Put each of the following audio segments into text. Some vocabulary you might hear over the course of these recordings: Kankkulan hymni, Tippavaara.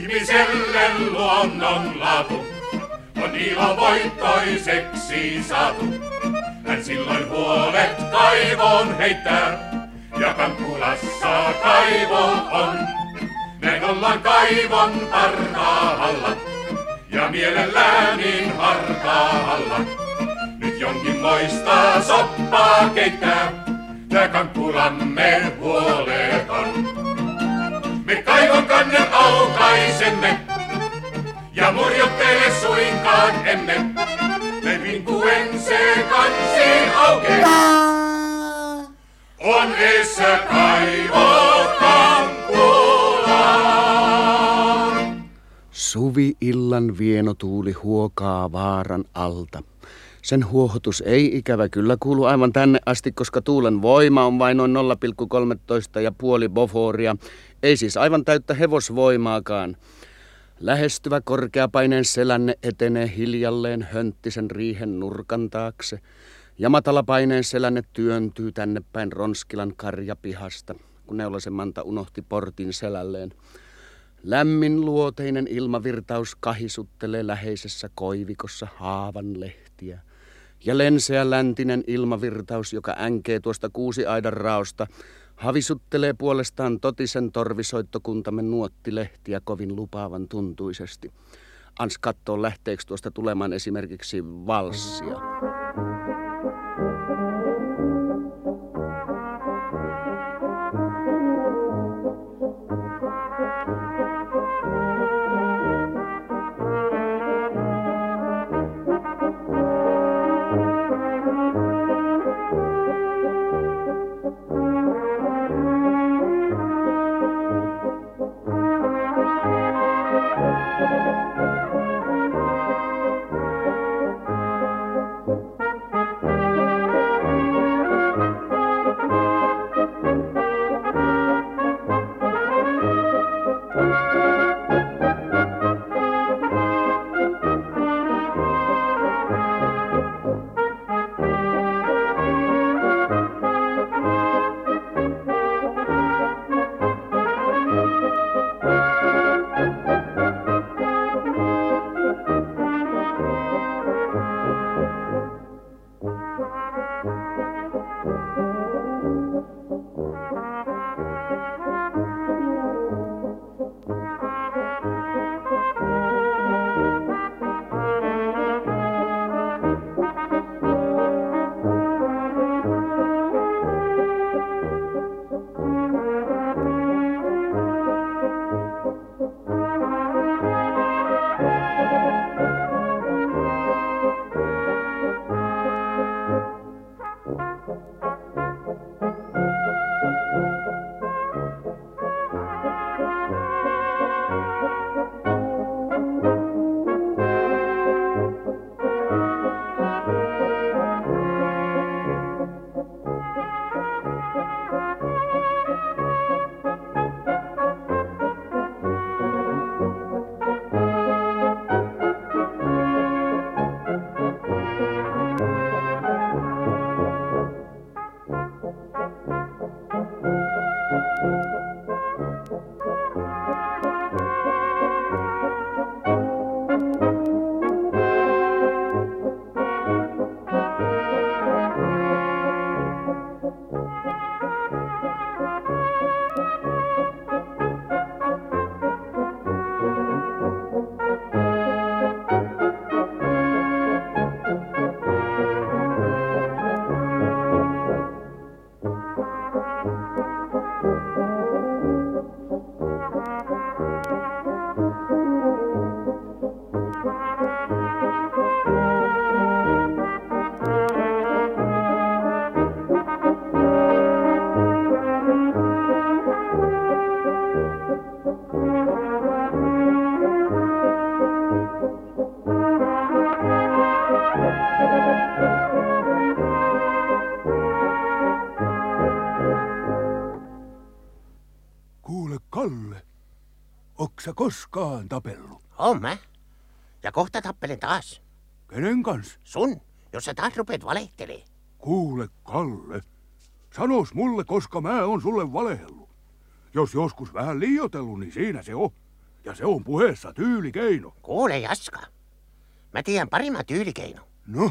ihmiselle luonnonlaatu on ilavoittoiseksi saatu. Hän silloin huolet kaivoon heittää, ja Kankkulassa kaivo on. Näin ollaan kaivon partaalla, ja mielelläänin hartaalla. Nyt jonkinmoista soppaa keittää, tää Kankkulamme huoleton. Me kaivon kannen aukaisemme, ja murjottele suinkaan emme. Me vinkuen se kansi aukeaa. On edessä kaivo Kankkulaan. Suvi-illan vienotuuli huokaa Vaaran alta. Sen huohotus ei ikävä kyllä kuulu aivan tänne asti, koska tuulen voima on vain noin 0,13,5 boforia. Ei siis aivan täyttä hevosvoimaakaan. Lähestyvä korkeapaineen selänne etenee hiljalleen Hönttisen riihen nurkan taakse. Ja matalapaineen selänne työntyy tänne päin Ronskilan karjapihasta, kun Neulasen Manta unohti portin selälleen. Lämmin luoteinen ilmavirtaus kahisuttelee läheisessä koivikossa haavan lehtiä. Ja lenseä läntinen ilmavirtaus, joka änkee tuosta kuusiaidan raosta, havisuttelee puolestaan totisen torvisoittokuntamme nuottilehtiä kovin lupaavan tuntuisesti. Ans kattoo lähteeksi tuosta tulemaan esimerkiksi valssia. Sä koskaan tapellut? Oon mä. Ja kohta tappelen taas. Kenen kans? Sun, jos sä taas rupeat valehtelee. Kuule, Kalle, sanos mulle, koska mä oon sulle valehellut. Jos joskus vähän liioitellut, niin siinä se on. Ja se on puheessa tyylikeino. Kuule, Jaska. Mä tiedän parimman tyylikeino. No?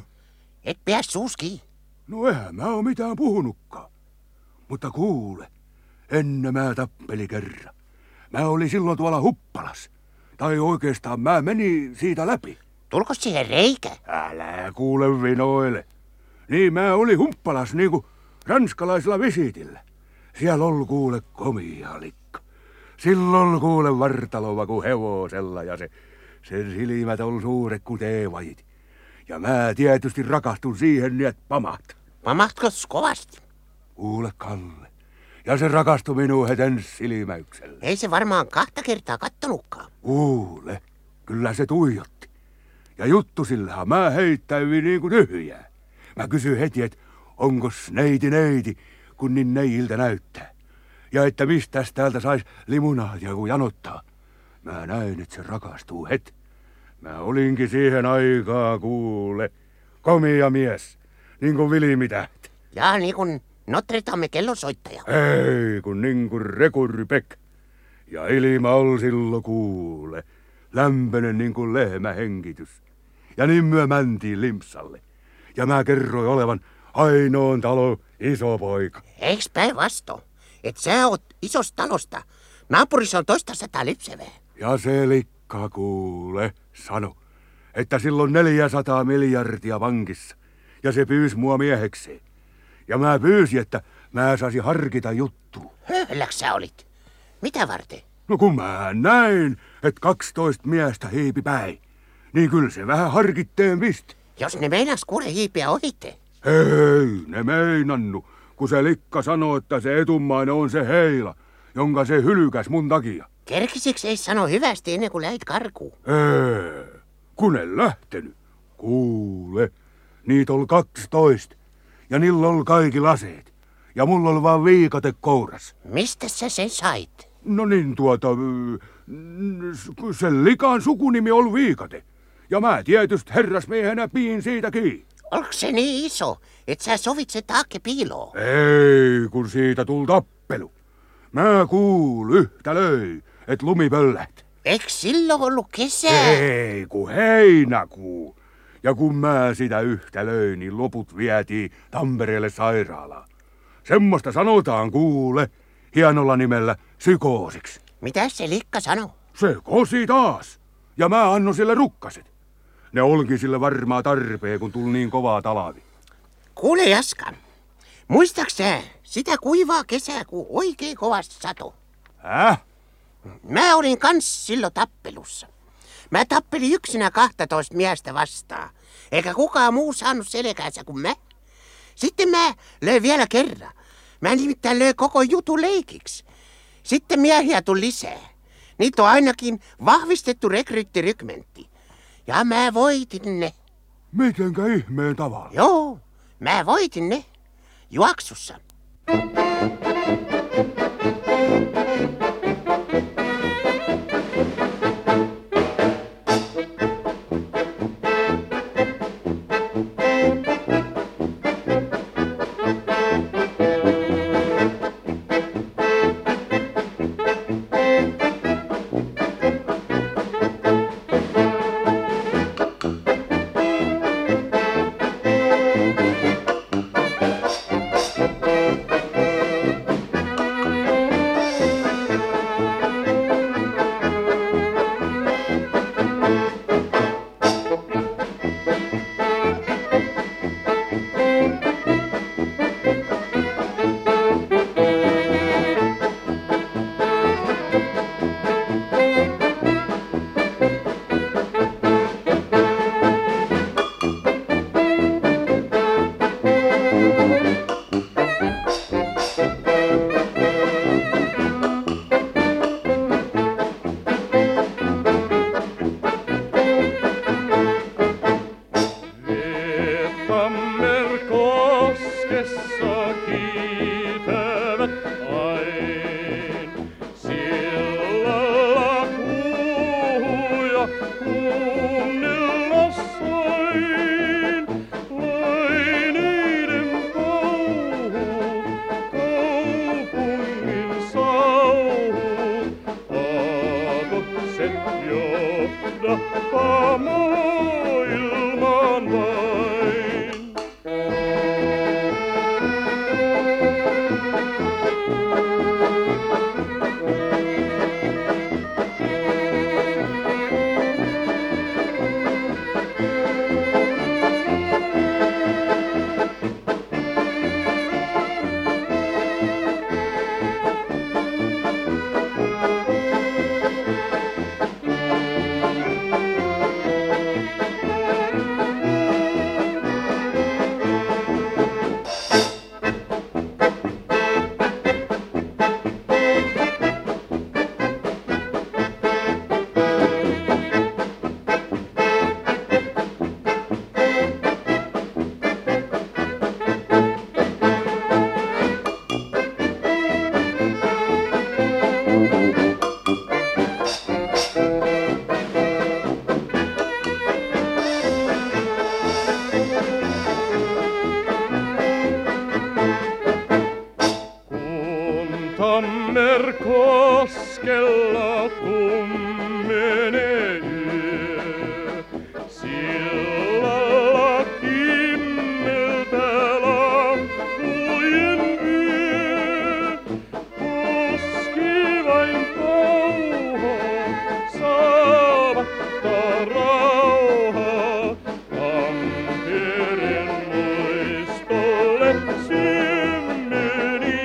Et pidä suus kiinni. No eihän mä oo mitään puhunutkaan. Mutta kuule, ennen mä tappeli kerran. Mä olin silloin tuolla Huppalas. Tai oikeastaan mä menin siitä läpi. Tulko siihen reikä? Älä kuule vinoile. Niin mä olin Humppalas niinku ranskalaisella visiitillä. Siellä oli kuule komia likka. Silloin kuule vartalova kuin hevosella ja sen silmät on suuret kuin teevajit. Ja mä tietysti rakastun siihen niin, että pamaht. Pamahtkas kovasti? Kuule Kalle. Ja se rakastui minuun heten silmäyksellä. Ei se varmaan kahta kertaa kattonutkaan. Kuule, kyllä se tuijotti. Ja juttu sillähän mä heittäivin niin kuin tyhjää. Mä kysyin heti, että onkos neiti, kun niin neiltä näyttää. Ja että mistäs täältä sais limunaatia kun janottaa. Mä näin, että se rakastuu heti. Mä olinkin siihen aikaa kuule. Komia mies, niin kuin vilimitähti. Jaa, niin kuin Notre Dame kellosoittaja. Ei, kun niin kuin rekuripek. Ja ilma oli silloin kuule. Lämpönen niin kuin lehmähenkitys. Ja niin myö mäntiin Limpsalle. Ja mä kerroin olevan ainoan talon iso poika. Eiks päinvastoin? Et sä oot isosta talosta. Naapurissa on 200 lypsevää. Ja se likka kuule sano, että silloin 400 miljardia vankissa. Ja se pyysi mua miehekseen. Ja mä pyysin, että mä saisin harkita juttua. Höhläks sä olit? Mitä varten? No kun mä näin, että 12 miestä hiipi päin, niin kyllä se vähän harkitteen pisti. Jos ne meinas kuule hiipiä ohite. Hei, ne meinannu, kun se likka sanoo, että se etummainen on se Heila, jonka se hylkäs mun takia. Kerkisiks ei sano hyvästi ennen kuin läit karkuun? Ei, kun en lähtenyt. Kuule, niitä oli 12. Ja niillä oli kaikki laseet. Ja mulla oli vaan viikate kouras. Mistä sä sen sait? No niin sen likan sukunimi oli Viikate. Ja mä tietysti herrasmiehenä piin siitä kiinni. Oliko se niin iso, et sä sovit se taakse piiloon? Ei, kun siitä tuli tappelu. Mä kuul yhtä löi, et lumi pöllähti. Eikö silloin ollut kesä? Ei, kun heinäkuu. Ja kun mä sitä yhtä löin, niin loput vietiin Tampereelle sairaalaan. Semmoista sanotaan kuule, hienolla nimellä sykoosiksi. Mitäs se likka sano? Se kosi taas. Ja mä annoin sille rukkaset. Ne olikin sille varmaa tarpeen, kun tuli niin kovaa talavi. Kuule Jaska, muistaaks sä sitä kuivaa kesää, kun oikein kovasti sato? Mä olin kans silloin tappelussa. Mä tappelin yksinä 12 miestä vastaan, eikä kukaan muu saanut selkäänsä kuin mä. Sitten mä löin vielä kerran. Mä nimittäin löin koko jutun leikiksi. Sitten miehiä tuli lisää. Niitä on ainakin vahvistettu rekryttirykmentti. Ja mä voitin ne. Mitenkä ihmeen tavalla? Joo, mä voitin ne. Juoksussa. Tammerkoskella kummenee yö, sillalla kimmeltä lamppujen vyö. Koski vain pauhaa, saamatta rauhaa, Tampereen muistolle synnyni.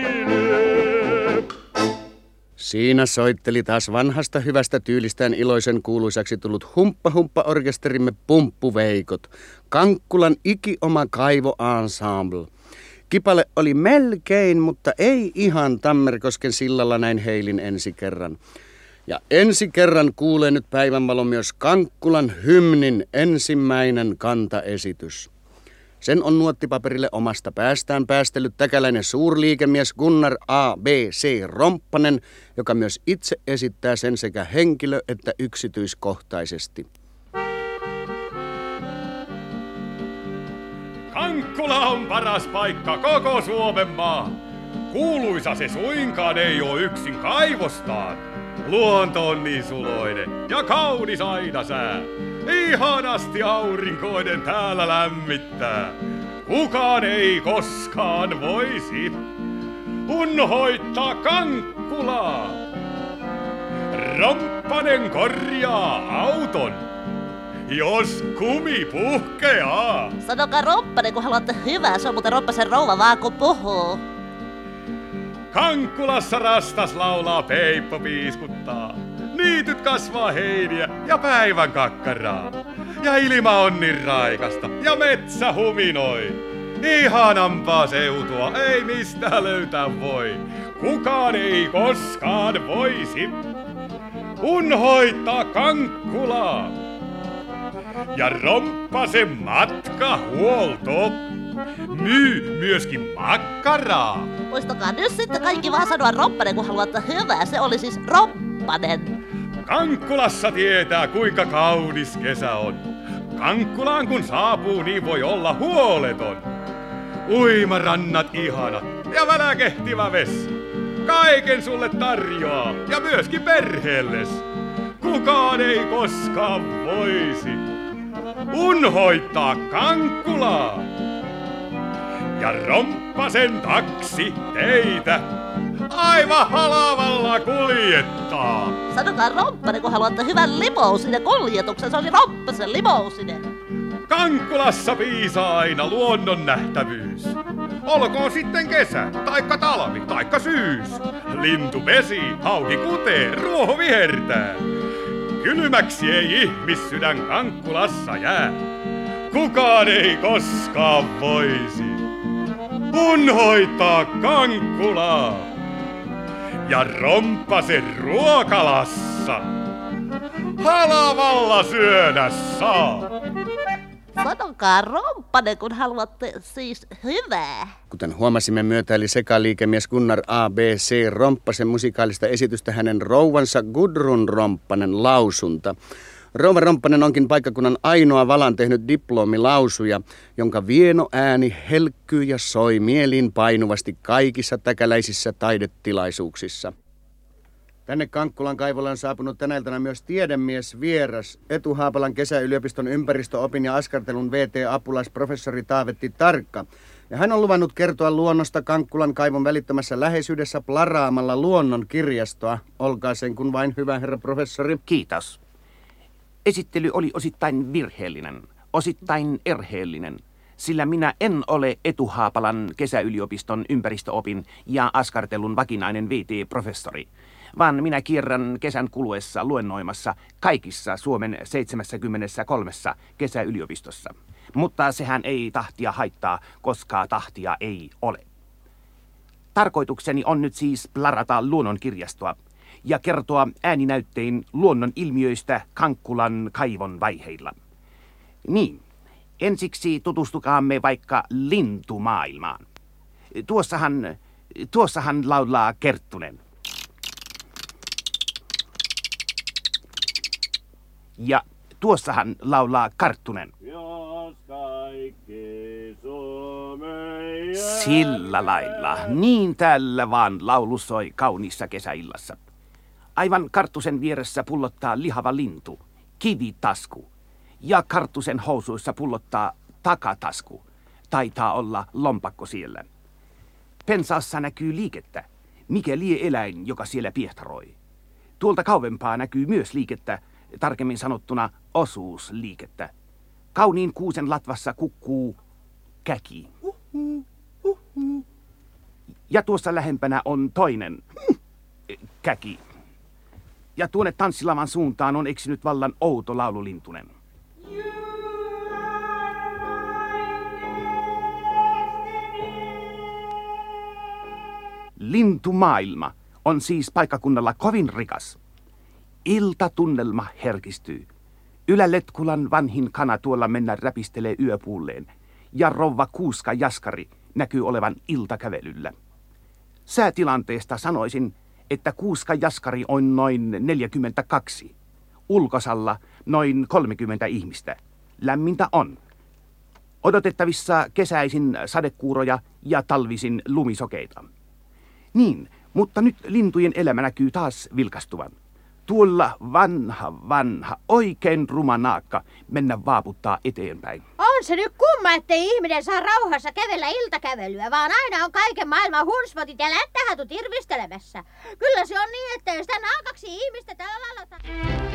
Siinä soitteli taas vanhasta hyvästä tyylistään iloisen kuuluisaksi tullut humppa-humppa-orkesterimme Pumppuveikot, Kankkulan ikioma kaivo-ensemble. Kipale oli melkein, mutta ei ihan Tammerkosken sillalla näin heilin ensi kerran. Ja ensi kerran kuulee nyt päivänvalo myös Kankkulan hymnin ensimmäinen kantaesitys. Sen on nuottipaperille omasta päästään päästellyt täkäläinen suurliikemies Gunnar A.B.C. Romppanen, joka myös itse esittää sen sekä henkilö- että yksityiskohtaisesti. Kankkula on paras paikka koko Suomen maa. Kuuluisa se suinkaan ei oo yksin kaivostaan. Luonto on niin suloinen ja kaunis aina sää. Ihanasti aurinkoinen täällä lämmittää. Kukaan ei koskaan voisi unhoittaa Kankkulaa. Romppanen korjaa auton, jos kumi puhkeaa. Sanokaa Romppanen, kun haluatte hyvää. Se on muuten Romppasen rouva vaan, kun puhuu. Kankkulassa rastas laulaa, peippo piiskuttaa. Niityt kasvaa heiniä ja päivän kakkaraa. Ja ilma on niin raikasta ja metsä huminoi. Ihanampaa seutua ei mistään löytää voi. Kukaan ei koskaan voisi unhoittaa Kankkulaa. Ja Romppasen matkahuolto myy myöskin makkaraa. Muistakaa nyt sitten kaikki vaan sanoa Romppanen, kun haluatte hyvää. Se oli siis Romppanen. Kankkulassa tietää, kuinka kaunis kesä on. Kankkulaan kun saapuu, niin voi olla huoleton. Uimarannat ihanat ja väläkehtivä vesi. Kaiken sulle tarjoaa ja myöskin perheelles. Kukaan ei koskaan voisi unhoittaa Kankkulaa. Ja Romppasen taksi teitä aivan halavalla kuljettaa. Sanokaa Romppanen, kun haluatte hyvän limousinen kuljetuksen. Se oli Romppasen limousinen. Kankkulassa piisaa aina luonnon nähtävyys. Olkoon sitten kesä, taikka talvi, taikka syys. Lintu vesi, hauki kutee, ruoho vihertää. Kylmäksi ei ihmissydän Kankkulassa jää. Kukaan ei koskaan voisi unhoittaa Kankkulaa. Ja Romppasen ruokalassa halavalla syödä saa. Sanokaa Romppanen, kun haluatte siis hyvää. Kuten huomasimme, myötäili sekaliikemies Gunnar A.B.C. Romppasen musikaalista esitystä hänen rouvansa Gudrun Romppanen lausunta. Rouva Romppanen onkin paikkakunnan ainoa valan tehnyt diplomilausuja, jonka vieno ääni helkkyy ja soi mieliin painuvasti kaikissa täkäläisissä taidetilaisuuksissa. Tänne Kankkulan kaivolle on saapunut tänä iltana myös tiedemies vieras, Etu-Haapalan kesäyliopiston ympäristöopin ja askartelun VT-apulaisprofessori Taavetti Tarkka. Ja hän on luvannut kertoa luonnosta Kankkulan kaivon välittömässä läheisyydessä plaraamalla luonnonkirjastoa. Olkaa sen kun vain hyvä, herra professori. Kiitos. Esittely oli osittain virheellinen, osittain erheellinen, sillä minä en ole Etu-Haapalan kesäyliopiston ympäristöopin ja askartelun vakinainen VT-professori, vaan minä kierrän kesän kuluessa luennoimassa kaikissa Suomen 73 kesäyliopistossa. Mutta sehän ei tahtia haittaa, koska tahtia ei ole. Tarkoitukseni on nyt siis plarata luonnonkirjastoa ja kertoa ääninäyttein luonnon ilmiöistä Kankkulan kaivon vaiheilla. Niin, ensiksi tutustukaamme vaikka lintumaailmaan. Tuossahan laulaa Kerttunen. Ja tuossahan laulaa Karttunen. Sillä lailla. Niin tällä vaan laulu soi kauniissa kesäillassa. Aivan Karttusen vieressä pullottaa lihava lintu, kivitasku. Ja Karttusen housuissa pullottaa takatasku. Taitaa olla lompakko siellä. Pensaassa näkyy liikettä. Mikä lie eläin, joka siellä piehtaroi. Tuolta kauempaa näkyy myös liikettä, tarkemmin sanottuna osuusliikettä. Kauniin kuusen latvassa kukkuu käki. Ja tuossa lähempänä on toinen käki. Ja tuonne tanssilavan suuntaan on eksinyt vallan outo laululintunen. Lintumaailma on siis paikkakunnalla kovin rikas. Iltatunnelma herkistyy. Yläletkulan vanhin kana tuolla mennä räpistelee yöpuulleen, ja rouva Kuuska Jaskari näkyy olevan iltakävelyllä. Säätilanteesta sanoisin, että Kuuska Jaskari on noin 42. Ulkosalla noin 30 ihmistä. Lämmintä on. Odotettavissa kesäisin sadekuuroja ja talvisin lumisokeita. Niin, mutta nyt lintujen elämä näkyy taas vilkastuvan. Tuolla vanha, oikein ruma naakka mennä vaaputtaa eteenpäin. On se nyt kumma, ettei ihminen saa rauhassa kävellä iltakävelyä, vaan aina on kaiken maailman hunsmotit ja lättähatut irvistelemässä. Kyllä se on niin, että jos sitä naakaksi ihmistä tällä lailla...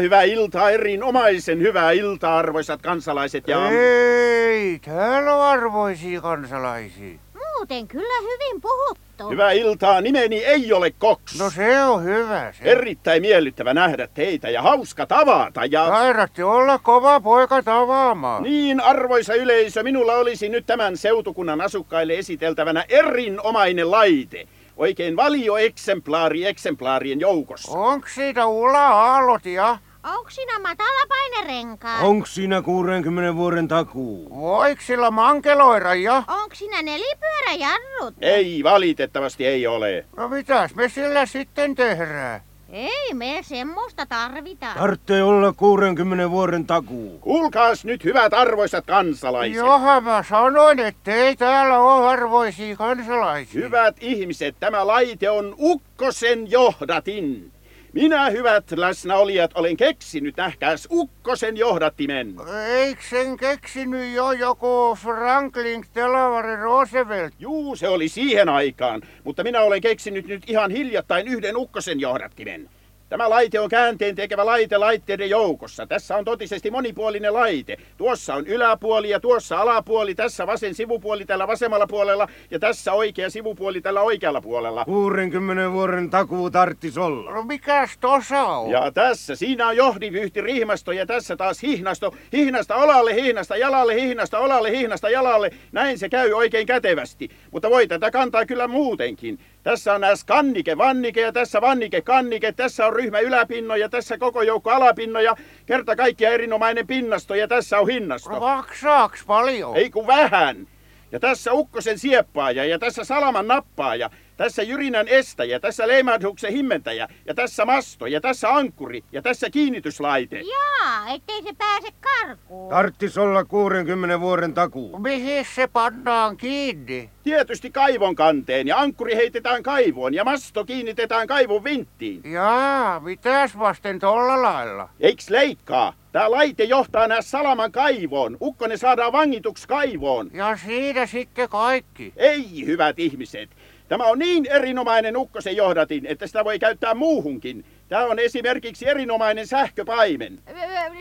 hyvää iltaa, erinomaisen hyvää iltaa, arvoisat kansalaiset ja... Ei, täällä on arvoisia kansalaisia. Muuten kyllä hyvin puhuttu. Hyvää iltaa, nimeni ei ole Koks. No se on hyvä se. Erittäin miellyttävä nähdä teitä ja hauska tavata ja... Tairatte olla kova poika tavaamaan. Niin, arvoisa yleisö, minulla olisi nyt tämän seutukunnan asukkaille esiteltävänä erinomainen laite. Oikein valioeksemplaari eksemplaarien joukossa. Onko siitä ula-aalotia? Onko siinä matalapainerenkaat? Onko siinä 60 vuoden takuu? Voiko sillä mankeloiraja? Onko siinä nelipyöräjarrut? Ei, valitettavasti ei ole. No mitäs me sillä sitten tehdään? Ei me semmoista tarvita. Tarttee olla 60 vuoden takuu. Kuulkaas nyt hyvät arvoisat kansalaiset. Johan mä sanoin, ettei täällä ole arvoisia kansalaisia. Hyvät ihmiset, tämä laite on ukkosen johdatin. Minä, hyvät läsnäolijat, olen keksinyt, nähkääs, ukkosen johdattimen. Eikö sen keksinyt jo joku Franklin Delano Roosevelt? Juu, se oli siihen aikaan, mutta minä olen keksinyt nyt ihan hiljattain yhden ukkosen johdattimen. Tämä laite on käänteen tekevä laite laitteiden joukossa. Tässä on totisesti monipuolinen laite. Tuossa on yläpuoli ja tuossa alapuoli, tässä vasen sivupuoli tällä vasemmalla puolella ja tässä oikea sivupuoli tällä oikealla puolella. 60 vuoden takuu tarttis olla. No mikäs tossa on? Ja tässä, siinä on johdinvyyhti rihmasto ja tässä taas hihnasto. Hihnasta olalle, hihnasta jalalle, hihnasta olalle, hihnasta jalalle. Näin se käy oikein kätevästi. Mutta voi tätä kantaa kyllä muutenkin. Tässä on näs kannike, vannike ja tässä vannike, kannike. Tässä on ryhmä yläpinnoja, tässä koko joukko alapinnoja. Kerta kaikkiaan erinomainen pinnasto ja tässä on hinnasto. Maksaaks paljon? Ei kun vähän. Ja tässä ukkosen sieppaaja ja tässä salaman nappaaja. Tässä jyrinän estäjä, tässä leimahduksen himmentäjä, ja tässä masto, ja tässä ankkuri, ja tässä kiinnityslaite. Jaa, ettei se pääse karkuun. Tarttis olla 60 vuoden takuu. Mihin se pannaan kiinni? Tietysti kaivon kanteen, ja ankkuri heitetään kaivoon, ja masto kiinnitetään kaivon vinttiin. Jaa, mitäs vasten tolla lailla? Eiks leikkaa? Tää laite johtaa nää salaman kaivoon. Ukkonen saadaan vangituksi kaivoon. Ja siinä sitten kaikki. Ei, hyvät ihmiset. Tämä on niin erinomainen ukkosen johdatin, että sitä voi käyttää muuhunkin. Tämä on esimerkiksi erinomainen sähköpaimen.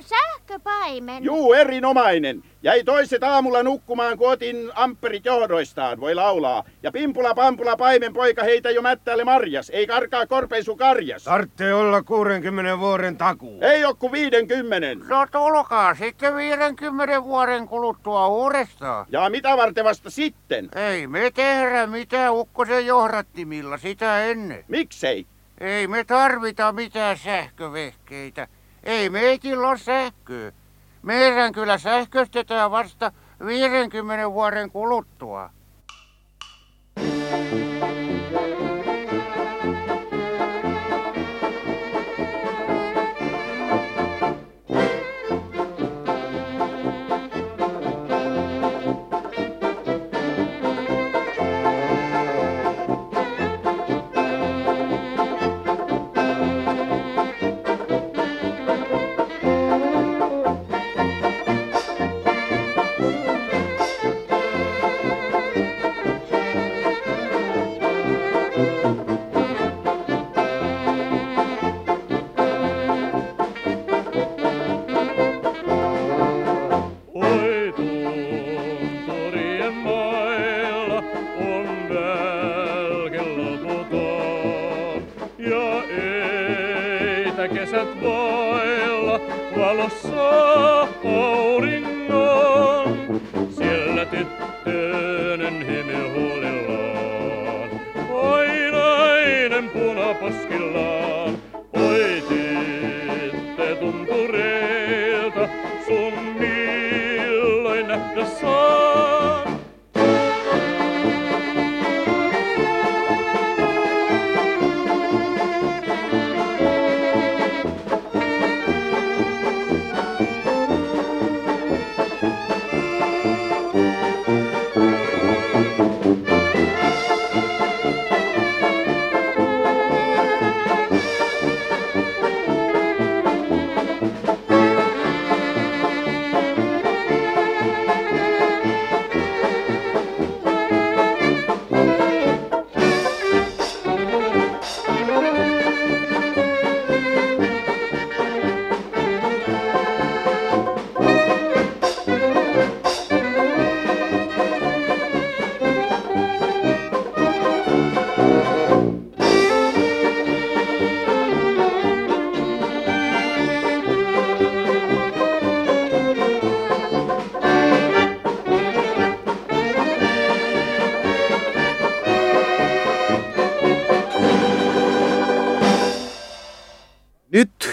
Sähköpaimen? Juu, erinomainen. Jäi toiset aamulla nukkumaan, kun otin ampperit johdoistaan, voi laulaa. Ja pimpula pampula paimen poika heitä jo mättäälle marjas, ei karkaa korpeisu karjas. Tarttee olla 60 vuoden takuu. Ei oo ku 50. No tulkaa sitten 50 vuoden kuluttua uudestaan. Ja mitä varten vasta sitten? Ei me tehdä mitään ukkosen johdattimilla sitä ennen. Miksei? Ei me tarvita mitään sähkövehkeitä. Ei meillä ole sähköä. Meidän kyllä sähköstetään vasta 50 vuoden kuluttua. Kesät vailla valossa auringon, siellä tyttönen hime huulillaan, oi nainen punaposkillaan. Oi tyttö tuntureilta sun milloin nähdä saan.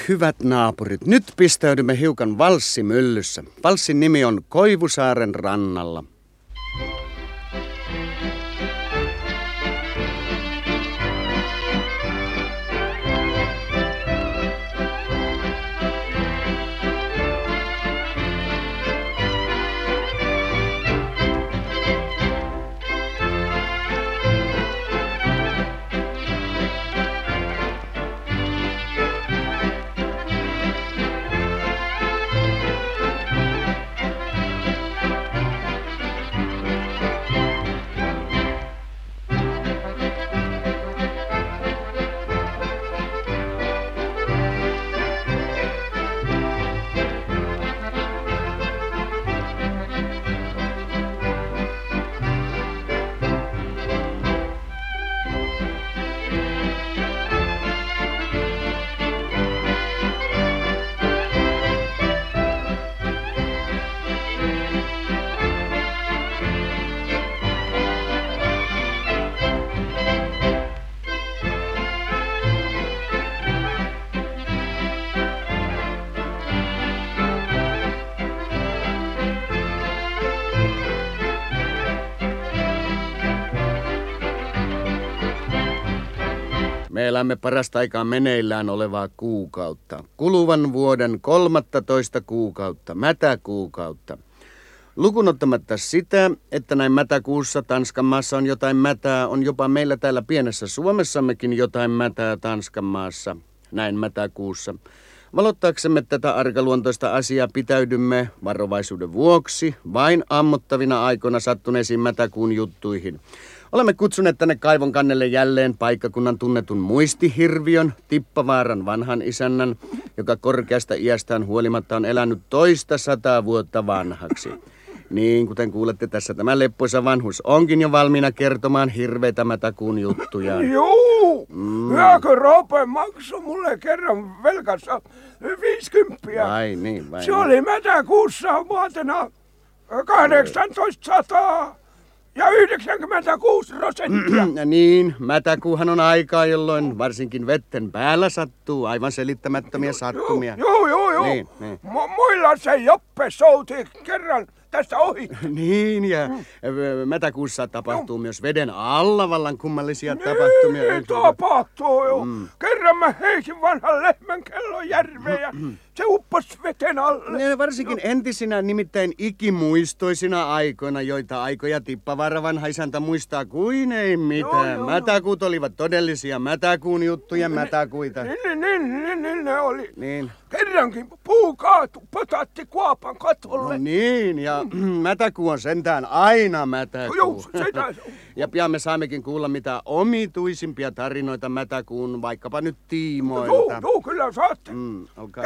Hyvät naapurit, nyt pistäydymme hiukan valssimyllyssä. Valssin nimi on Koivusaaren rannalla. Me elämme parasta aikaa meneillään olevaa kuukautta. Kuluvan vuoden 13 kuukautta, mätäkuukautta. Lukunottamatta sitä, että näin mätäkuussa Tanskan maassa on jotain mätää, on jopa meillä täällä pienessä Suomessammekin jotain mätää Tanskan maassa, näin mätäkuussa. Valottaaksemme tätä arkaluontoista asiaa pitäydymme varovaisuuden vuoksi vain ammuttavina aikoina sattuneisiin mätäkuun juttuihin. Olemme kutsuneet tänne kaivon kannelle jälleen paikkakunnan tunnetun muistihirviön, Tippavaaran vanhan isännän, joka korkeasta iästään huolimatta on elänyt 200 vuotta vanhaksi. Niin, kuten kuulette, tässä tämä leppoisa vanhus onkin jo valmiina kertomaan hirveitä mätäkuun juttujaan. Juu, hyökö Roope maksoi mulle kerran velkassa 50. Vai niin, vai se niin. Oli mätäkuussa vuotena 1800. Ja 96%. Niin, mätäkuuhan on aikaa, jolloin varsinkin vetten päällä sattuu aivan selittämättömiä sattumia. Joo. Niin. Muilla se Joppe souti kerran tästä ohi. Niin, ja mätäkuussa tapahtuu myös veden alla vallan kummallisia tapahtumia. Niin, tapahtuu jo. Kerran mä heisin vanhan lehmän kellon järveen ja se upposi veten alle. Ja varsinkin entisinä, nimittäin ikimuistoisina aikoina, joita aikoja Tippavaara vanha isäntä muistaa kuin ei mitään. Joo. Mätäkuut olivat todellisia mätäkuun juttuja, mätäkuita. Niin, ne oli. Niin. Kerrankin puu kaatui potaattikuopan katolle. No niin, ja mätäkuu on sentään aina mätäkuu. Joo, sitä se on. Ja pian me saammekin kuulla mitä omituisimpia tarinoita mätäkuun, vaikapa nyt tiimoilta. Joo, kyllä saatte.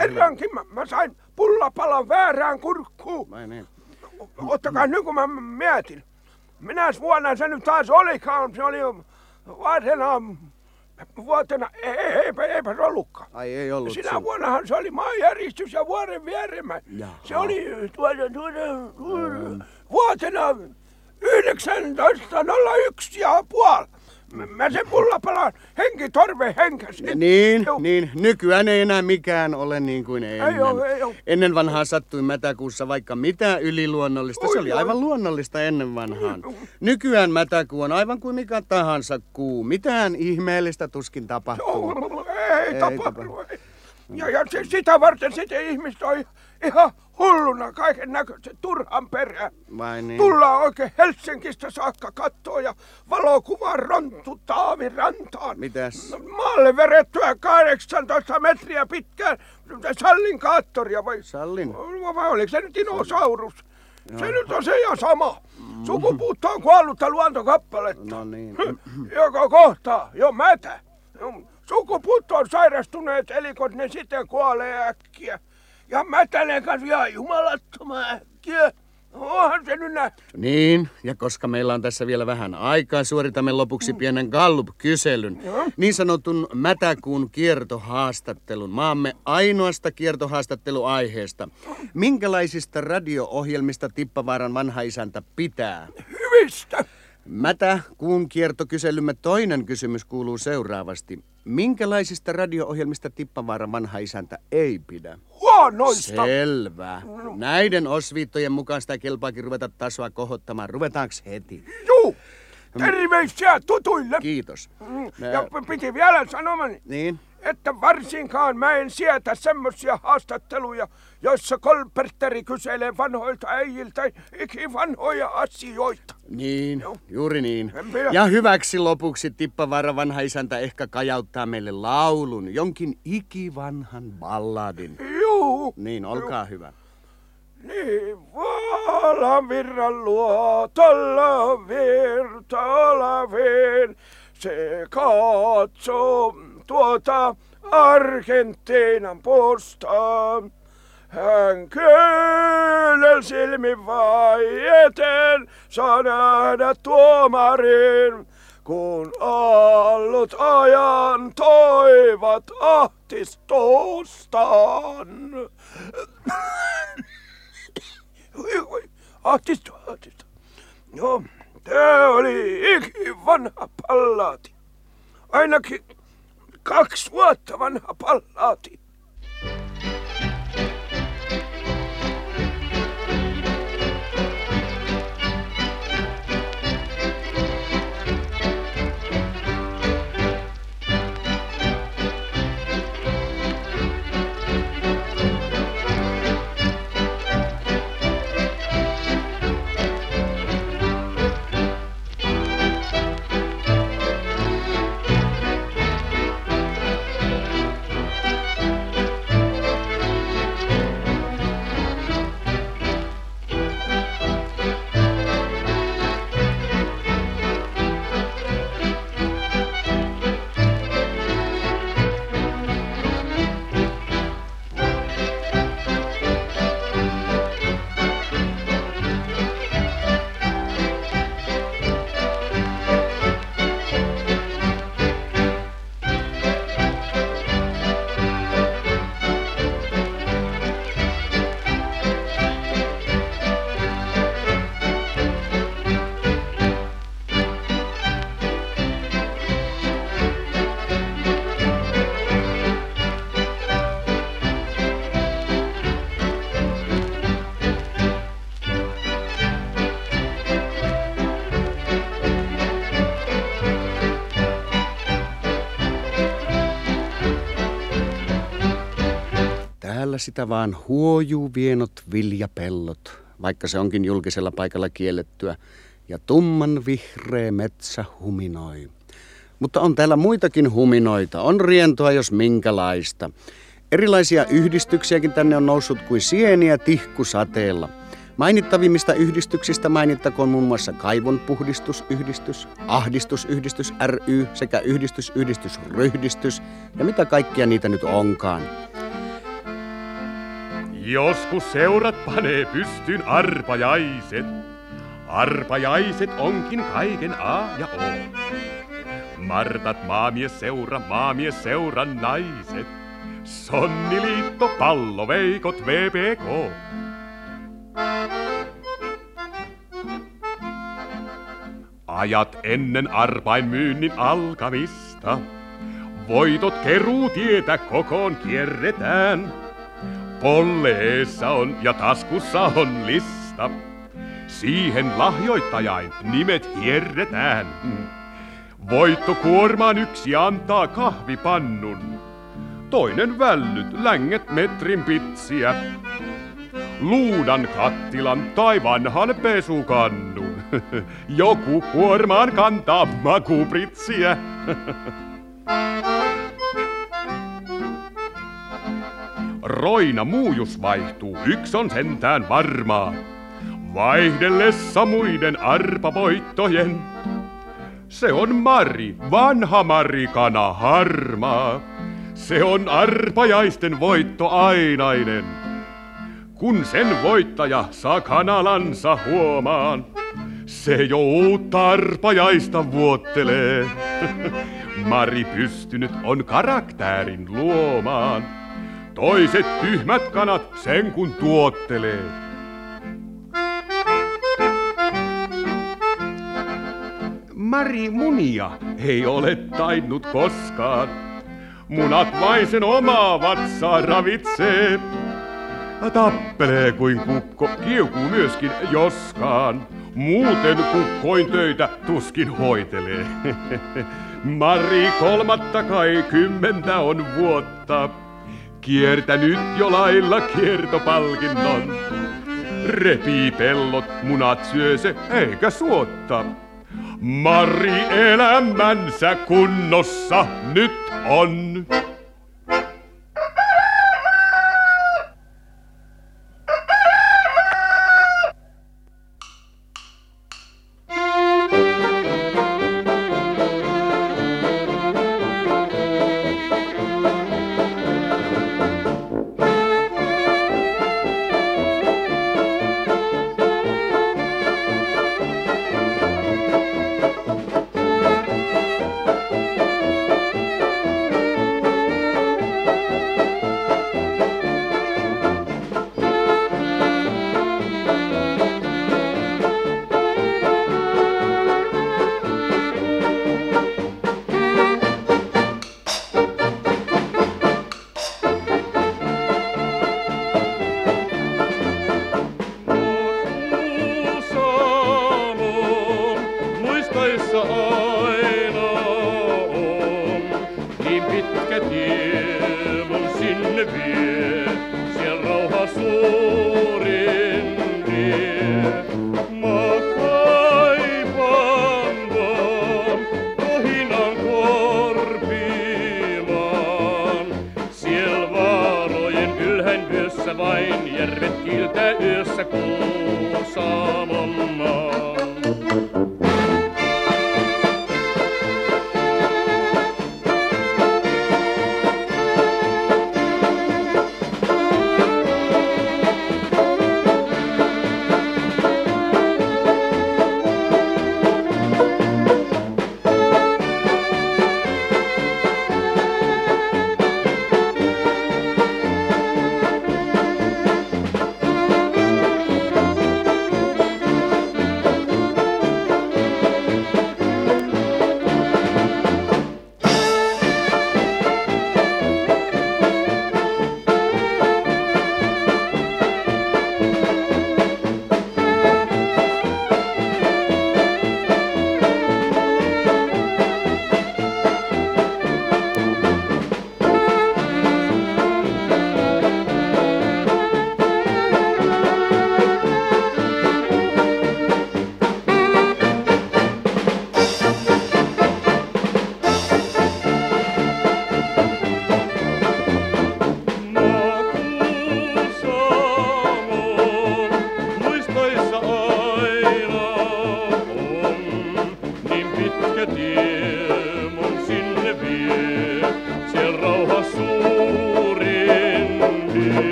Kerrankin mä sain pullapalan väärään kurkkuun. Vai niin. Ottakaa nyt, kun mä mietin. Minäs vuonna se nyt taas olikaan, se oli varsinaan vuotena, eipä se ollutkaan. Ai ei ollut. Sinä vuonnahan se oli maanjäristys ja vuoren vieremä. Se oli vuotena 1901,5. Mä sen pullapalan henkitorven henkäsin. Niin. Nykyään ei enää mikään ole niin kuin ennen. Ei ole. Ennen vanhaa sattui mätäkuussa vaikka mitä yliluonnollista. Se oli aivan luonnollista ennen vanhaan. Nykyään mätäkuu on aivan kuin mikä tahansa kuu. Mitään ihmeellistä tuskin tapahtuu. Ei tapahdu. Ja sitä varten sitten ihmiset on ihan hulluna kaiken näköisen turhan perään. Vai niin? Tullaan oikein Helsingistä saakka kattoon ja valokuvaan ronttu Taavirantaan. Mitäs? Maalle verettyä 18 metriä pitkään sallinkaattoria vai? Sallin? Vai oliko se nyt dinosaurus? Joo. Se nyt on se ja sama. Sukupuutta on kuollutta luontokappaletta. No niin. Joka kohtaa jo mätä. Sukupuuttoon sairastuneet elikot, ne sitten kuolee äkkiä. Ja mätäneen kanssa ihan jumalattoman äkkiä. Onhan se nyt nähty. Niin, ja koska meillä on tässä vielä vähän aikaa, suoritamme lopuksi pienen Gallup-kyselyn. Niin sanotun mätäkuun kiertohaastattelun, maamme ainoasta kiertohaastatteluaiheesta. Minkälaisista radio-ohjelmista Tippavaaran vanha isäntä pitää? Hyvistä! Mätäkuun kiertokyselymme toinen kysymys kuuluu seuraavasti. Minkälaisista radio-ohjelmista Tippavaaran vanha isäntä ei pidä? Huonoista! Selvä. Näiden osviittojen mukaan sitä kelpaakin ruveta tasoa kohottamaan. Ruvetaanko heti? Juu! Terveisiä tutuille! Kiitos. Ja piti vielä sanomani, että varsinkaan mä en sietä semmosia haastatteluja, joissa kolperteri kyselee vanhoilta äijiltä ikivanhoja asioita. Niin, juuri niin. Ja hyväksi lopuksi Tippavaara vanha isäntä ehkä kajauttaa meille laulun, jonkin ikivanhan balladin. Juu. Niin, olkaa hyvä. Niin, vaalavirran luotolla virta olavin, se katsoo tuota Argentiinan postaa. Hän kyynel silmin vaieten saa nähdä tuomarin, kun allut ajan toivat ahtistostaan. Ahtisto. Joo, tää oli ikivanha pallati. Ainakin 2 vuotta vanha pallati. sitä vaan huojuu vienot viljapellot, vaikka se onkin julkisella paikalla kiellettyä, ja tumman vihreä metsä huminoi. Mutta on täällä muitakin huminoita, on rientoa jos minkälaista. Erilaisia yhdistyksiäkin tänne on noussut kuin sieniä tihkusateella. Mainittavimmista yhdistyksistä mainittakoon muun muassa kaivonpuhdistusyhdistys, ahdistusyhdistys ry sekä yhdistysyhdistysryhdistys ja mitä kaikkia niitä nyt onkaan. Joskus seurat panee pystyyn arpajaiset. Arpajaiset onkin kaiken A ja O. Martat maamies seura naiset. Sonniliitto, palloveikot, VPK. Ajat ennen arpain myynnin alkamista. Voitot keruutietä kokoon kierretään. Polleessa on ja taskussa on lista. Siihen lahjoittajain nimet hierretään. Voitto kuormaan yksi antaa kahvipannun. Toinen vällyt länget metrin pitsiä. Luudan kattilan tai vanhan pesukannun. Joku kuormaan kantaa makupritsiä. Roina muujus vaihtuu, yks on sentään varmaa. Vaihdellessa muiden arpavoittojen. Se on Mari, vanha marikana harmaa. Se on arpajaisten voitto ainainen. Kun sen voittaja saa kanalansa huomaan, se jo uutta arpajaista vuottelee. Mari pystynyt on karaktärin luomaan. Toiset tyhmät kanat sen kun tuottelee. Mari munia ei ole tainnut koskaan. Munat vain sen omaa vatsaa ravitsee. Tappelee kuin kukko, kiukuu myöskin joskaan. Muuten kukkoin töitä tuskin hoitelee. Mari 30 on vuotta. Kiertänyt jo lailla kiertopalkinnon. Repii pellot, munat syö se eikä suotta. Mari elämänsä kunnossa nyt on.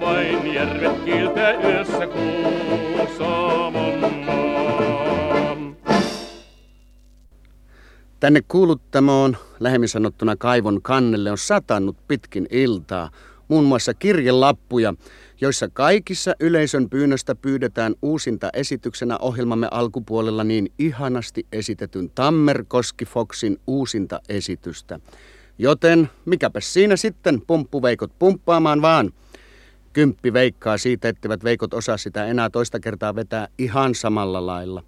Vain järvet kiiltää yössä Kuusamon maan. Tänne kuuluttamoon, lähemmin sanottuna kaivon kannelle, on satannut pitkin iltaa muun muassa kirjelappuja, joissa kaikissa yleisön pyynnöstä pyydetään uusinta esityksenä ohjelmamme alkupuolella niin ihanasti esitetyn Tammerkoski Foxin uusinta esitystä. Joten mikäpä siinä sitten, pumppuveikot pumppaamaan vaan. Kymppi veikkaa siitä, etteivät veikot osaa sitä enää toista kertaa vetää ihan samalla lailla.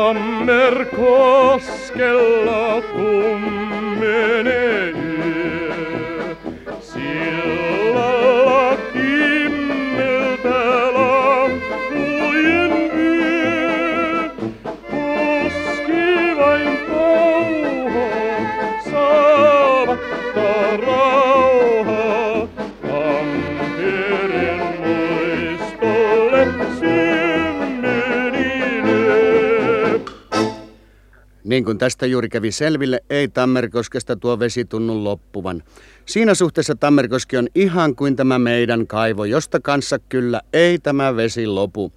Tammerkoskella kummenee yö, sillalla kimmeltä lamppujen yö. Koski vain pauhaa, saavatta rauhaa, Tampereen muistolle syö. Niin kuin tästä juuri kävi selville, ei Tammerkoskesta tuo vesi tunnu loppuvan. Siinä suhteessa Tammerkoski on ihan kuin tämä meidän kaivo, josta kanssa kyllä ei tämä vesi lopu.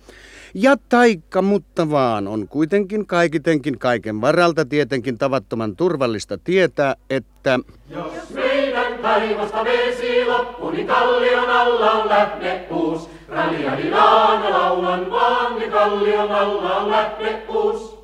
Ja taikka, mutta vaan, on kuitenkin kaikitenkin kaiken varalta tietenkin tavattoman turvallista tietää, että... Jos meidän kaivosta vesi loppu, niin kallion alla on lähdekuus. Raljani laana laulan vaan, niin kallion alla on lähdekuus.